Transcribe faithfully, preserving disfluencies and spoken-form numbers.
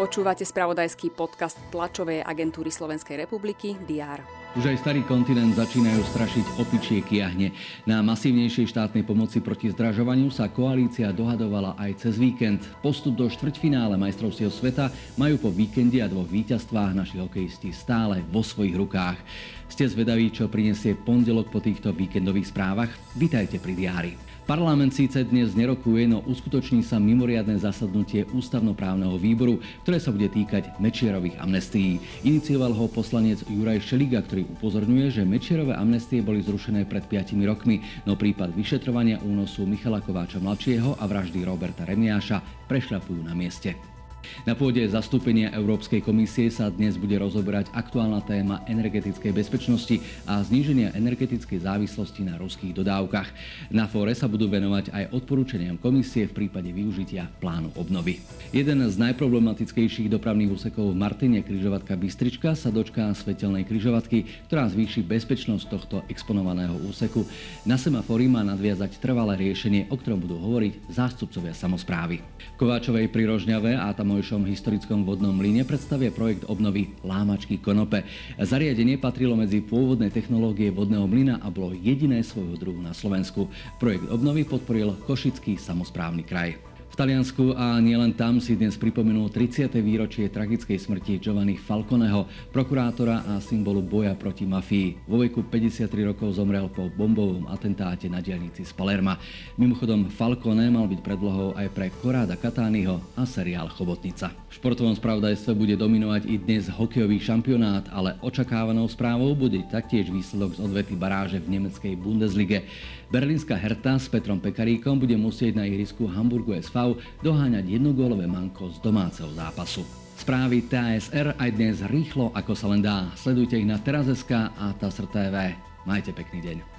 Počúvate spravodajský podcast tlačovej agentúry Slovenskej republiky dé er. Už aj starý kontinent začínajú strašiť opičie kiahne. Na masívnejšej štátnej pomoci proti zdražovaniu sa koalícia dohadovala aj cez víkend. Postup do štvrťfinále majstrovstiev sveta majú po víkende a dvoch víťazstvách naši hokejisti stále vo svojich rukách. Ste zvedaví, čo prinesie pondelok po týchto víkendových správach? Vitajte pri diári. Parlament síce dnes nerokuje, no uskutoční sa mimoriadne zasadnutie ústavnoprávneho výboru, ktoré sa bude týkať Mečierových amnestií. Inicioval ho poslanec Juraj Šeliga, ktorý upozorňuje, že Mečierove amnestie boli zrušené pred piatimi rokmi, no prípad vyšetrovania únosu Michala Kováča mladšieho a vraždy Roberta Remiaša prešľapujú na mieste. Na pôde zastúpenia Európskej komisie sa dnes bude rozoberať aktuálna téma energetickej bezpečnosti a zníženia energetickej závislosti na ruských dodávkach. Na fóre sa budú venovať aj odporúčaniam komisie v prípade využitia plánu obnovy. Jeden z najproblematickejších dopravných úsekov v Martine, križovatka Bystrička, sa dočká svetelnej križovatky, ktorá zvýši bezpečnosť tohto exponovaného úseku. Na semafóri má nadviazať trvalé riešenie, o ktorom budú hovoriť zástupcovia samosprávy. Kováčovej pri Rožňave a tam v našom historickom vodnom mlyne predstavia projekt obnovy Lámačky konope. Zariadenie patrilo medzi pôvodné technológie vodného mlyna a bolo jediné svojho druhu na Slovensku. Projekt obnovy podporil Košický samosprávny kraj. V Taliansku a nielen tam si dnes pripomenul tridsiate výročie tragickej smrti Giovanni Falconeho, prokurátora a symbolu boja proti mafii. Vo veku päťdesiattri rokov zomrel po bombovom atentáte na diaľnici z Palerma. Mimochodom, Falcone mal byť predlohou aj pre Koráda Katányho a seriál Chobotnica. V športovom spravodajstve bude dominovať i dnes hokejový šampionát, ale očakávanou správou bude taktiež výsledok z odvety baráže v nemeckej Bundeslige. Berlínska Hertha s Petrom Pekaríkom bude musieť na ihrisku Hamburgu es vé doháňať jednogólové manko z domáceho zápasu. Správy té á es er aj dnes rýchlo, ako sa len dá. Sledujte ich na Terazeska a té á es er té vé. Majte pekný deň.